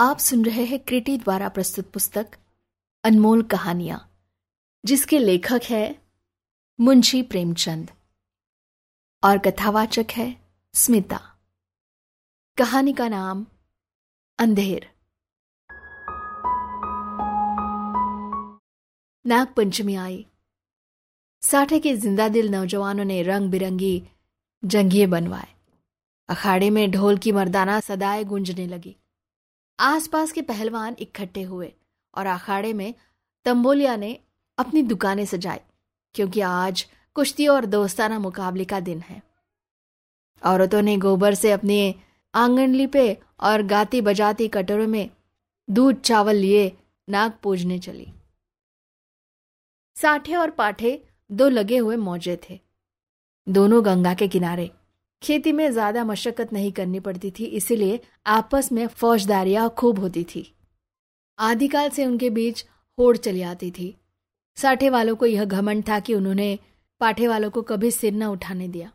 आप सुन रहे हैं क्रिटी द्वारा प्रस्तुत पुस्तक अनमोल कहानियां, जिसके लेखक है मुंशी प्रेमचंद और कथावाचक है स्मिता। कहानी का नाम अंधेर। नागपंचमी आई। साठे के जिंदा दिल नौजवानों ने रंग बिरंगी जंगिए बनवाए। अखाड़े में ढोल की मर्दाना सदाएं गूंजने लगी। आसपास के पहलवान इकट्ठे हुए और अखाड़े में तंबोलिया ने अपनी दुकानें सजाई, क्योंकि आज कुश्ती और दोस्ताना मुकाबले का दिन है। औरतों ने गोबर से अपने आंगन लिपे और गाती बजाती कटोरों में दूध चावल लिए नाग पूजने चली। साठे और पाठे दो लगे हुए मौजे थे, दोनों गंगा के किनारे। खेती में ज्यादा मशक्कत नहीं करनी पड़ती थी, इसीलिए आपस में फौजदारियां खूब होती थी। आदिकाल से उनके बीच होड़ चली आती थी। साठे वालों को यह घमंड था कि उन्होंने पाठे वालों को कभी सिर न उठाने दिया।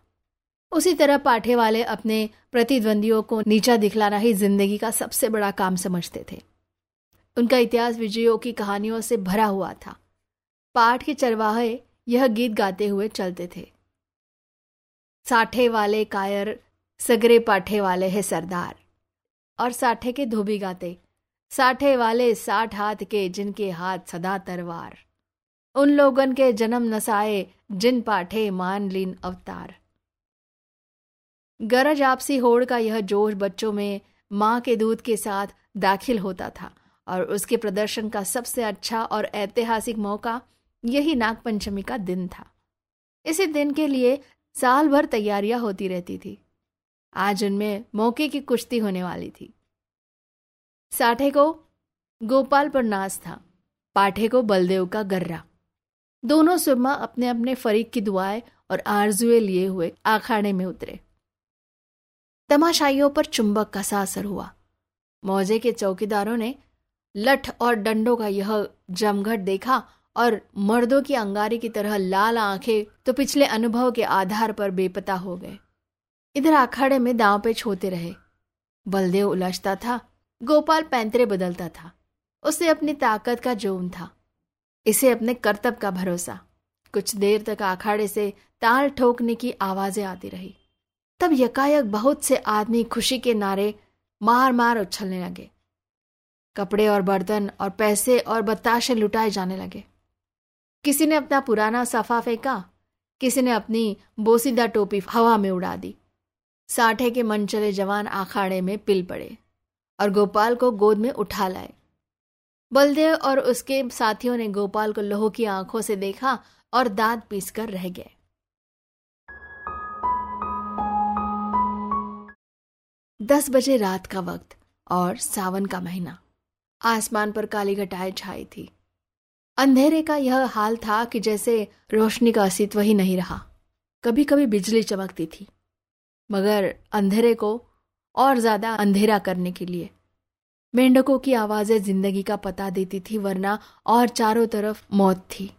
उसी तरह पाठे वाले अपने प्रतिद्वंदियों को नीचा दिखलाना ही जिंदगी का सबसे बड़ा काम समझते थे। उनका इतिहास विजयों की कहानियों से भरा हुआ था। पाठ के चरवाहे यह गीत गाते हुए चलते थे। साठे वाले कायर, सगरे पाठे वाले है सरदार। और साठे के धोबी गाते, साठे वाले साठ हाथ के, जिनके हाथ सदा तरवार। उन लोगन के जन्म नसाए, जिन पाठे मान लीन अवतार। गरज आपसी होड़ का यह जोश बच्चों में माँ के दूध के साथ दाखिल होता था, और उसके प्रदर्शन का सबसे अच्छा और ऐतिहासिक मौका यही नागपंचमी का दिन था। इसी दिन के लिए साल भर तैयारियां होती रहती थी। आज उनमें मौके की कुश्ती होने वाली थी। साठे को गोपाल पर नाज था, पाठे को बलदेव का गर्रा। दोनों सुरमा अपने अपने फरीक की दुआएं और आरजुएं लिए हुए आखाड़े में उतरे। तमाशाइयों पर चुंबक का सा असर हुआ। मौजे के चौकीदारों ने लठ और डंडों का यह जमघट देखा और मर्दों की अंगारी की तरह लाल आंखें तो पिछले अनुभव के आधार पर बेपता हो गए। इधर अखाड़े में दांवपेच होते रहे। बलदेव उलझता था, गोपाल पैंतरे बदलता था। उसे अपनी ताकत का जोम था, इसे अपने कर्तव्य का भरोसा। कुछ देर तक अखाड़े से ताल ठोकने की आवाजें आती रही। तब यकायक बहुत से आदमी खुशी के नारे मार मार उछलने लगे। कपड़े और बर्तन और पैसे और बताशे लुटाए जाने लगे। किसी ने अपना पुराना सफा फेंका, किसी ने अपनी बोसीदा टोपी हवा में उड़ा दी। साठे के मन चले जवान आखाड़े में पिल पड़े और गोपाल को गोद में उठा लाए। बलदेव और उसके साथियों ने गोपाल को लोह की आंखों से देखा और दांत पीसकर रह गए। दस बजे रात का वक्त और सावन का महीना। आसमान पर काली घटाएं छाई थी। अंधेरे का यह हाल था कि जैसे रोशनी का अस्तित्व ही नहीं रहा। कभी कभी बिजली चमकती थी, मगर अंधेरे को और ज्यादा अंधेरा करने के लिए। मेंढकों की आवाजें जिंदगी का पता देती थी, वरना और चारों तरफ मौत थी।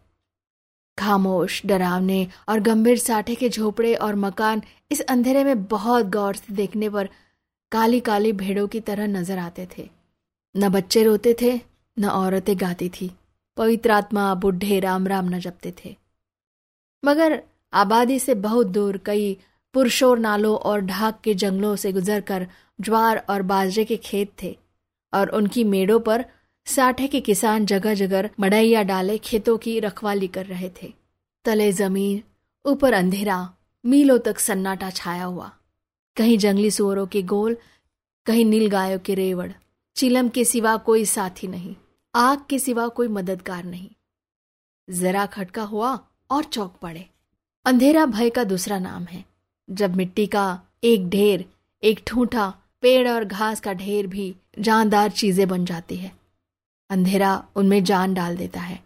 खामोश, डरावने और गंभीर साठे के झोपड़े और मकान इस अंधेरे में बहुत गौर से देखने पर काली काली भेड़ों की तरह नजर आते थे। न बच्चे रोते थे, न औरतें गाती थीं। पवित्र आत्मा बुढ़े राम राम न जपते थे। मगर आबादी से बहुत दूर कई पुरशोर नालों और ढाक के जंगलों से गुजरकर ज्वार और बाजरे के खेत थे, और उनकी मेड़ों पर साठे के किसान जगह जगह मड़ैया डाले खेतों की रखवाली कर रहे थे। तले जमीन, ऊपर अंधेरा, मीलों तक सन्नाटा छाया हुआ। कहीं जंगली सुअरों के गोल, कहीं नीलगायों के रेवड़। चिलम के सिवा कोई साथी नहीं, आग के सिवा कोई मददगार नहीं। जरा खटका हुआ और चौंक पड़े। अंधेरा भय का दूसरा नाम है। जब मिट्टी का एक ढेर, एक ठूंठा, पेड़ और घास का ढेर भी जानदार चीजें बन जाती है, अंधेरा उनमें जान डाल देता है।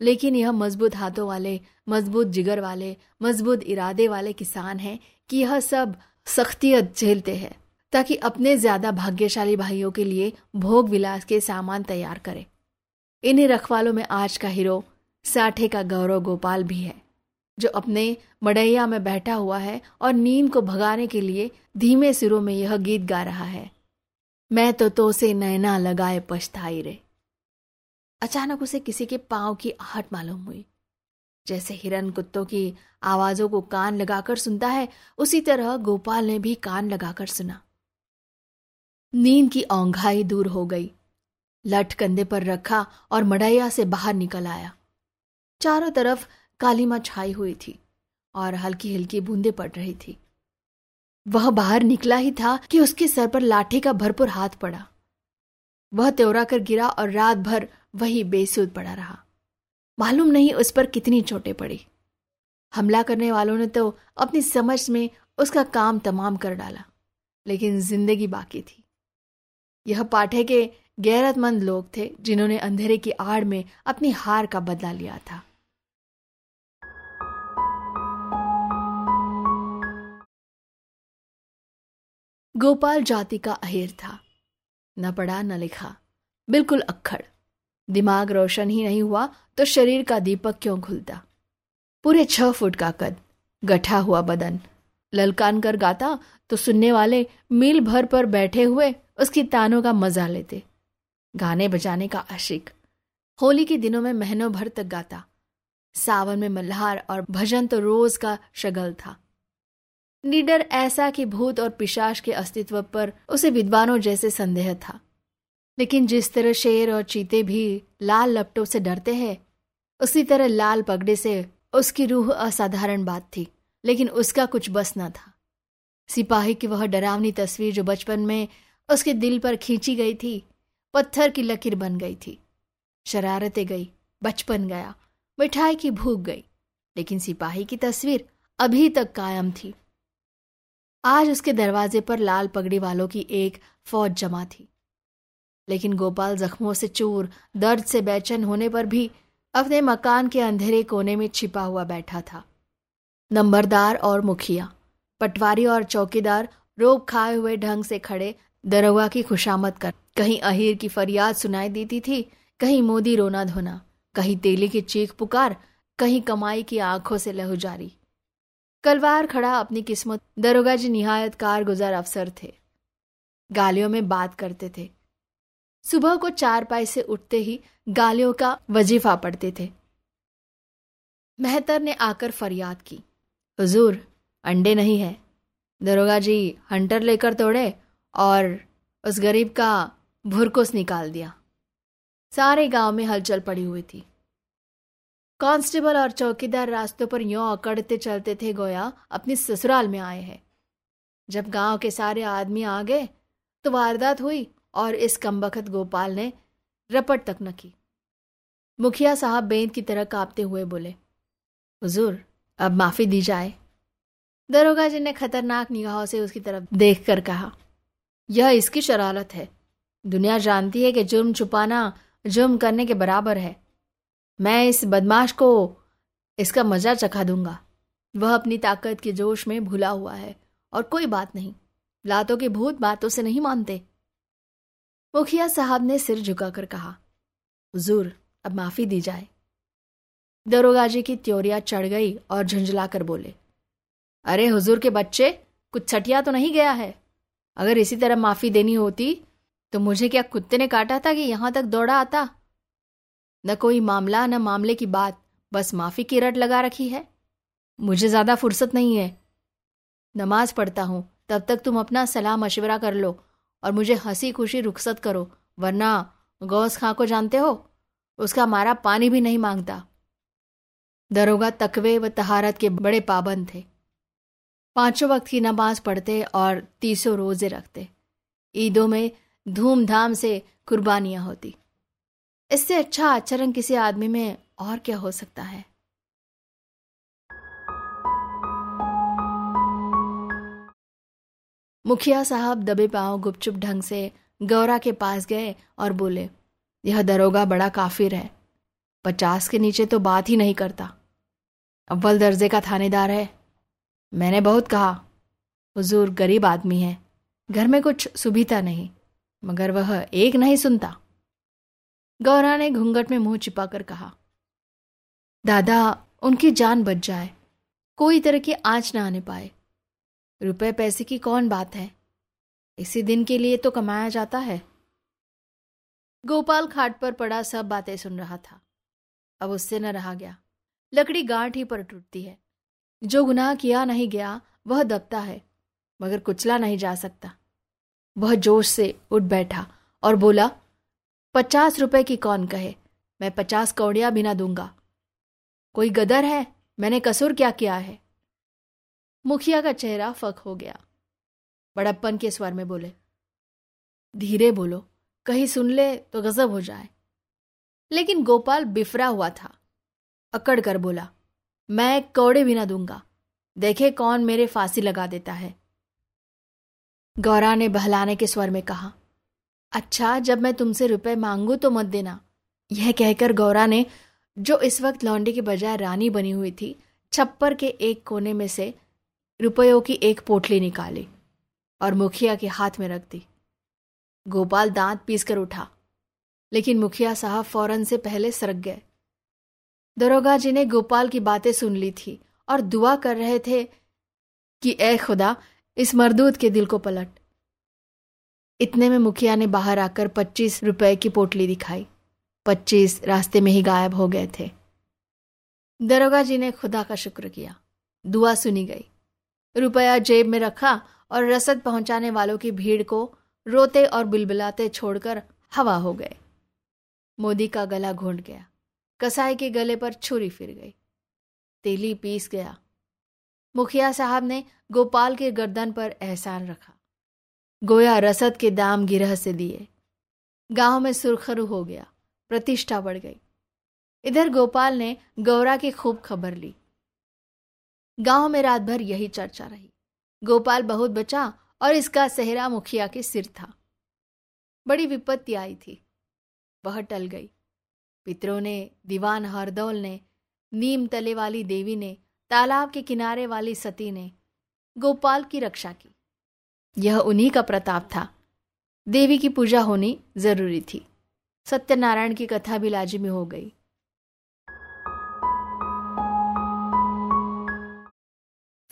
लेकिन यह मजबूत हाथों वाले, मजबूत जिगर वाले, मजबूत इरादे वाले किसान हैं कि यह सब सख्तियत झेलते हैं, ताकि अपने ज्यादा भाग्यशाली भाइयों के लिए भोग विलास के सामान तैयार करें। इन्हीं रखवालों में आज का हीरो साठे का गौरव गोपाल भी है, जो अपने मड़ैया में बैठा हुआ है और नींद को भगाने के लिए धीमे सुरों में यह गीत गा रहा है। मैं तो से नैना लगाए पछताई रे। अचानक उसे किसी के पांव की आहट मालूम हुई। जैसे हिरन कुत्तों की आवाजों को कान लगाकर सुनता है, उसी तरह गोपाल ने भी कान लगाकर सुना। नींद की औंघाई दूर हो गई। लठ कंधे पर रखा और मड़ैया से बाहर निकल आया। चारों तरफ काली मां छाई हुई थी और हल्की हल्की बूंदें पड़ रही थी। वह बाहर निकला ही था कि उसके सर पर लाठी का भरपूर हाथ पड़ा। वह त्योरा कर गिरा और रात भर वही बेसुध पड़ा रहा। मालूम नहीं उस पर कितनी चोटें पड़ी। हमला करने वालों ने तो अपनी समझ में उसका काम तमाम कर डाला, लेकिन जिंदगी बाकी थी। यह पाठे के गैरतमंद लोग थे जिन्होंने अंधेरे की आड़ में अपनी हार का बदला लिया था। गोपाल जाति का अहीर था। न पढ़ा न लिखा, बिल्कुल अक्खड़। दिमाग रोशन ही नहीं हुआ तो शरीर का दीपक क्यों खुलता। पूरे 6 फुट का कद, गठा हुआ बदन। ललकान कर गाता तो सुनने वाले मील भर पर बैठे हुए उसकी तानों का मजा लेते। गाने बजाने का आशिक, होली के दिनों में महीनों भर तक गाता। सावन में मल्हार और भजन तो रोज का शगल था। निडर ऐसा कि भूत और पिशाच के अस्तित्व पर उसे विद्वानों जैसे संदेह था। लेकिन जिस तरह शेर और चीते भी लाल लपटों से डरते हैं, उसी तरह लाल पगड़े से उसकी रूह असाधारण बात थी। लेकिन उसका कुछ बस न था। सिपाही की वह डरावनी तस्वीर जो बचपन में उसके दिल पर खींची गई थी, पत्थर की लकीर बन गई थी। शरारतें गई, बचपन गया, मिठाई की भूख गई, लेकिन सिपाही की तस्वीर अभी तक कायम थी। आज उसके दरवाजे पर लाल पगड़ी वालों की एक फौज जमा थी। लेकिन गोपाल जख्मों से चूर, दर्द से बेचैन होने पर भी अपने मकान के अंधेरे कोने में छिपा हुआ बैठा था। नंबरदार और मुखिया, पटवारी और चौकीदार रोब खाए हुए ढंग से खड़े दरोगा की खुशामद कर, कहीं अहीर की फरियाद सुनाई देती थी, कहीं मोदी रोना धोना, कहीं तेली की चीख पुकार, कहीं कमाई की आंखों से लहू जारी। कलवार खड़ा अपनी किस्मत। दरोगा जी निहायत कारगुजार अफसर थे। गालियों में बात करते थे। सुबह को चारपाई से उठते ही गालियों का वजीफा पढ़ते थे। मेहतर ने आकर फरियाद की, हुजूर अंडे नहीं है। दरोगा जी हंटर लेकर तोड़े और उस गरीब का भुरकुस निकाल दिया। सारे गांव में हलचल पड़ी हुई थी। कांस्टेबल और चौकीदार रास्तों पर यों अकड़ते चलते थे गोया अपने ससुराल में आए हैं। जब गांव के सारे आदमी आ गए तो वारदात हुई और इस कमबख्त गोपाल ने रपट तक न की। मुखिया साहब बेंत की तरह कांपते हुए बोले, हुजूर अब माफी दी जाए। दरोगा जी ने खतरनाक निगाहों से उसकी तरफ देखकर कहा, यह इसकी शरारत है। दुनिया जानती है कि जुर्म छुपाना जुर्म करने के बराबर है। मैं इस बदमाश को इसका मजा चखा दूंगा। वह अपनी ताकत के जोश में भूला हुआ है और कोई बात नहीं, लातों के भूत बातों से नहीं मानते। मुखिया साहब ने सिर झुकाकर कहा, हुजूर अब माफी दी जाए। दरोगा जी की त्योरिया चढ़ गई और झुंझलाकर बोले, अरे हुजूर के बच्चे, कुछ छटिया तो नहीं गया है? अगर इसी तरह माफी देनी होती तो मुझे क्या कुत्ते ने काटा था कि यहां तक दौड़ा आता? न कोई मामला न मामले की बात, बस माफी की रट लगा रखी है। मुझे ज्यादा फुर्सत नहीं है, नमाज पढ़ता हूं, तब तक तुम अपना सलाह मशवरा कर लो और मुझे हंसी खुशी रुखसत करो, वरना गौस खां को जानते हो, उसका मारा पानी भी नहीं मांगता। दरोगा तकवे व तहारत के बड़े पाबंद थे। 5 वक्त की नमाज पढ़ते और 30 रोजे रखते। ईदों में धूमधाम से कुर्बानियां होती। इससे अच्छा आचरण किसी आदमी में और क्या हो सकता है? मुखिया साहब दबे पांव गुपचुप ढंग से गौरा के पास गए और बोले, यह दरोगा बड़ा काफिर है। 50 के नीचे तो बात ही नहीं करता। अव्वल दर्जे का थानेदार है। मैंने बहुत कहा, हुजूर गरीब आदमी है, घर में कुछ सुविधा नहीं, मगर वह एक नहीं सुनता। गौरा ने घूंघट में मुंह छिपाकर कहा, दादा उनकी जान बच जाए, कोई तरह की आंच ना आने पाए। रुपए पैसे की कौन बात है, इसी दिन के लिए तो कमाया जाता है। गोपाल खाट पर पड़ा सब बातें सुन रहा था। अब उससे न रहा गया। लकड़ी गांठ ही पर टूटती है। जो गुनाह किया नहीं गया वह दबता है, मगर कुचला नहीं जा सकता। वह जोश से उठ बैठा और बोला, 50 रुपए की कौन कहे, मैं 50 कौड़ियां भी ना दूंगा। कोई गदर है, मैंने कसूर क्या किया है। मुखिया का चेहरा फक हो गया। बड़प्पन के स्वर में बोले, धीरे बोलो, कहीं सुन ले तो गजब हो जाए। लेकिन गोपाल बिफरा हुआ था। अकड़ कर बोला, मैं 1 कौड़े भी ना दूंगा, देखे कौन मेरे फांसी लगा देता है। गौरा ने बहलाने के स्वर में कहा, अच्छा, जब मैं तुमसे रुपए मांगू तो मत देना। यह कहकर गौरा ने, जो इस वक्त लौंडी के बजाय रानी बनी हुई थी, छप्पर के एक कोने में से रुपयों की एक पोटली निकाली और मुखिया के हाथ में रख दी। गोपाल दांत पीस कर उठा, लेकिन मुखिया साहब फौरन से पहले सरक गए। दरोगा जी ने गोपाल की बातें सुन ली थी और दुआ कर रहे थे कि ऐ खुदा, इस मरदूद के दिल को पलट। इतने में मुखिया ने बाहर आकर 25 रुपए की पोटली दिखाई। 25 रास्ते में ही गायब हो गए थे। दरोगा जी ने खुदा का शुक्र किया। दुआ सुनी गई। रुपया जेब में रखा और रसद पहुंचाने वालों की भीड़ को रोते और बिलबिलाते छोड़कर हवा हो गए। मोदी का गला घोंट गया। कसाई के गले पर छुरी फिर गई। तेली पीस गया। मुखिया साहब ने गोपाल के गर्दन पर एहसान रखा, गोया रसद के दाम गिरह से दिए। गांव में सुरखरू हो गया, प्रतिष्ठा बढ़ गई। इधर गोपाल ने गौरा की खूब खबर ली। गांव में रात भर यही चर्चा रही। गोपाल बहुत बचा और इसका सेहरा मुखिया के सिर था। बड़ी विपत्ति आई थी, वह टल गई। पितरों ने, दीवान हरदौल ने, नीम तले वाली देवी ने, तालाब के किनारे वाली सती ने गोपाल की रक्षा की। यह उन्हीं का प्रताप था। देवी की पूजा होनी जरूरी थी। सत्यनारायण की कथा भी लाजिमी हो गई।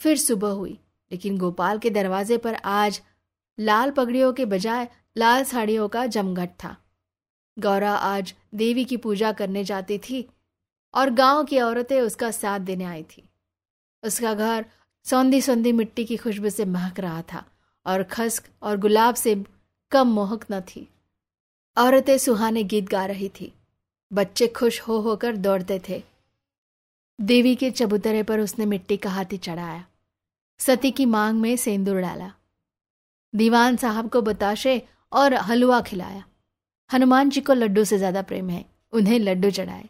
फिर सुबह हुई, लेकिन गोपाल के दरवाजे पर आज लाल पगड़ियों के बजाय लाल साड़ियों का जमघट था। गौरा आज देवी की पूजा करने जाती थी और गांव की औरतें उसका साथ देने आई थी। उसका घर सौंधी सौंधी मिट्टी की खुशबू से महक रहा था और खस्क और गुलाब से कम मोहक न थी। औरतें सुहाने गीत गा रही थी। बच्चे खुश हो होकर दौड़ते थे। देवी के चबूतरे पर उसने मिट्टी का हाथी चढ़ाया, सती की मांग में सेंदूर डाला, दीवान साहब को बताशे और हलवा खिलाया। हनुमान जी को लड्डू से ज्यादा प्रेम है, उन्हें लड्डू चढ़ाए।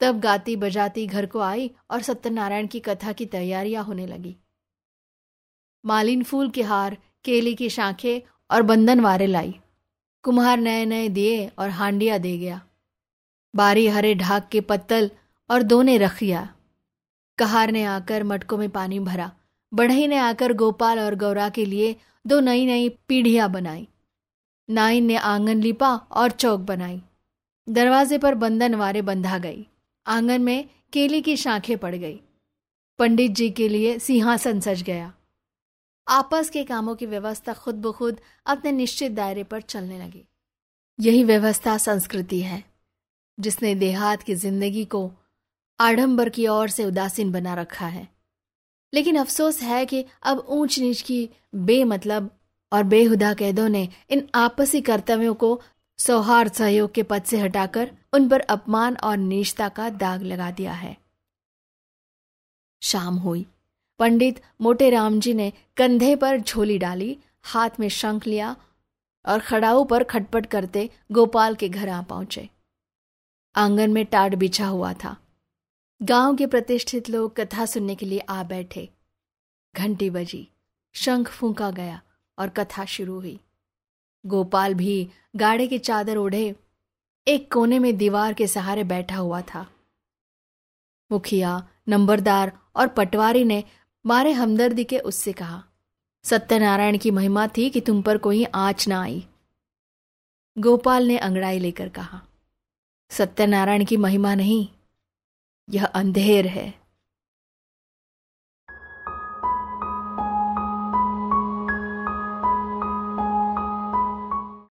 तब गाती बजाती घर को आई और सत्यनारायण की कथा की तैयारियां होने लगी। मालिन फूल के हार, केली की शाखें और बंधनवारे लाई। कुम्हार नए नए दिए और हांडिया दे गया। बारी हरे ढाक के पत्तल और दोने रखिया। कहार ने आकर मटकों में पानी भरा। बढ़ई ने आकर गोपाल और गौरा के लिए 2 नई नई पीढ़ियां बनाई। नाइन ने आंगन लिपा और चौक बनाई। दरवाजे पर बंधनवारे बंधा गई। आंगन में केले की शाखें पड़ गई। पंडित जी के लिए सिंहासन सज गया। आपस के कामों की व्यवस्था खुद ब खुद अपने निश्चित दायरे पर चलने लगी। यही व्यवस्था संस्कृति है, जिसने देहात की जिंदगी को आडंबर की ओर से उदासीन बना रखा है। लेकिन अफसोस है कि अब ऊंच नीच की बेमतलब और बेहुदा कैदों ने इन आपसी कर्तव्यों को सौहार्द सहयोग के पद से हटाकर उन पर अपमान और नीचता का दाग लगा दिया है। शाम हुई। पंडित मोटे राम जी ने कंधे पर झोली डाली, हाथ में शंख लिया और खड़ाऊ पर खटपट करते गोपाल के घर आ पहुंचे। आंगन में टाट बिछा हुआ था। गांव के प्रतिष्ठित लोग कथा सुनने के लिए आ बैठे। घंटी बजी, शंख फूंका गया और कथा शुरू हुई। गोपाल भी गाड़े की चादर ओढ़े एक कोने में दीवार के सहारे बैठा हुआ था। मुखिया, नंबरदार और पटवारी ने मारे हमदर्दी के उससे कहा, सत्यनारायण की महिमा थी कि तुम पर कोई आँच ना आई। गोपाल ने अंगड़ाई लेकर कहा, सत्यनारायण की महिमा नहीं, यह अंधेर है।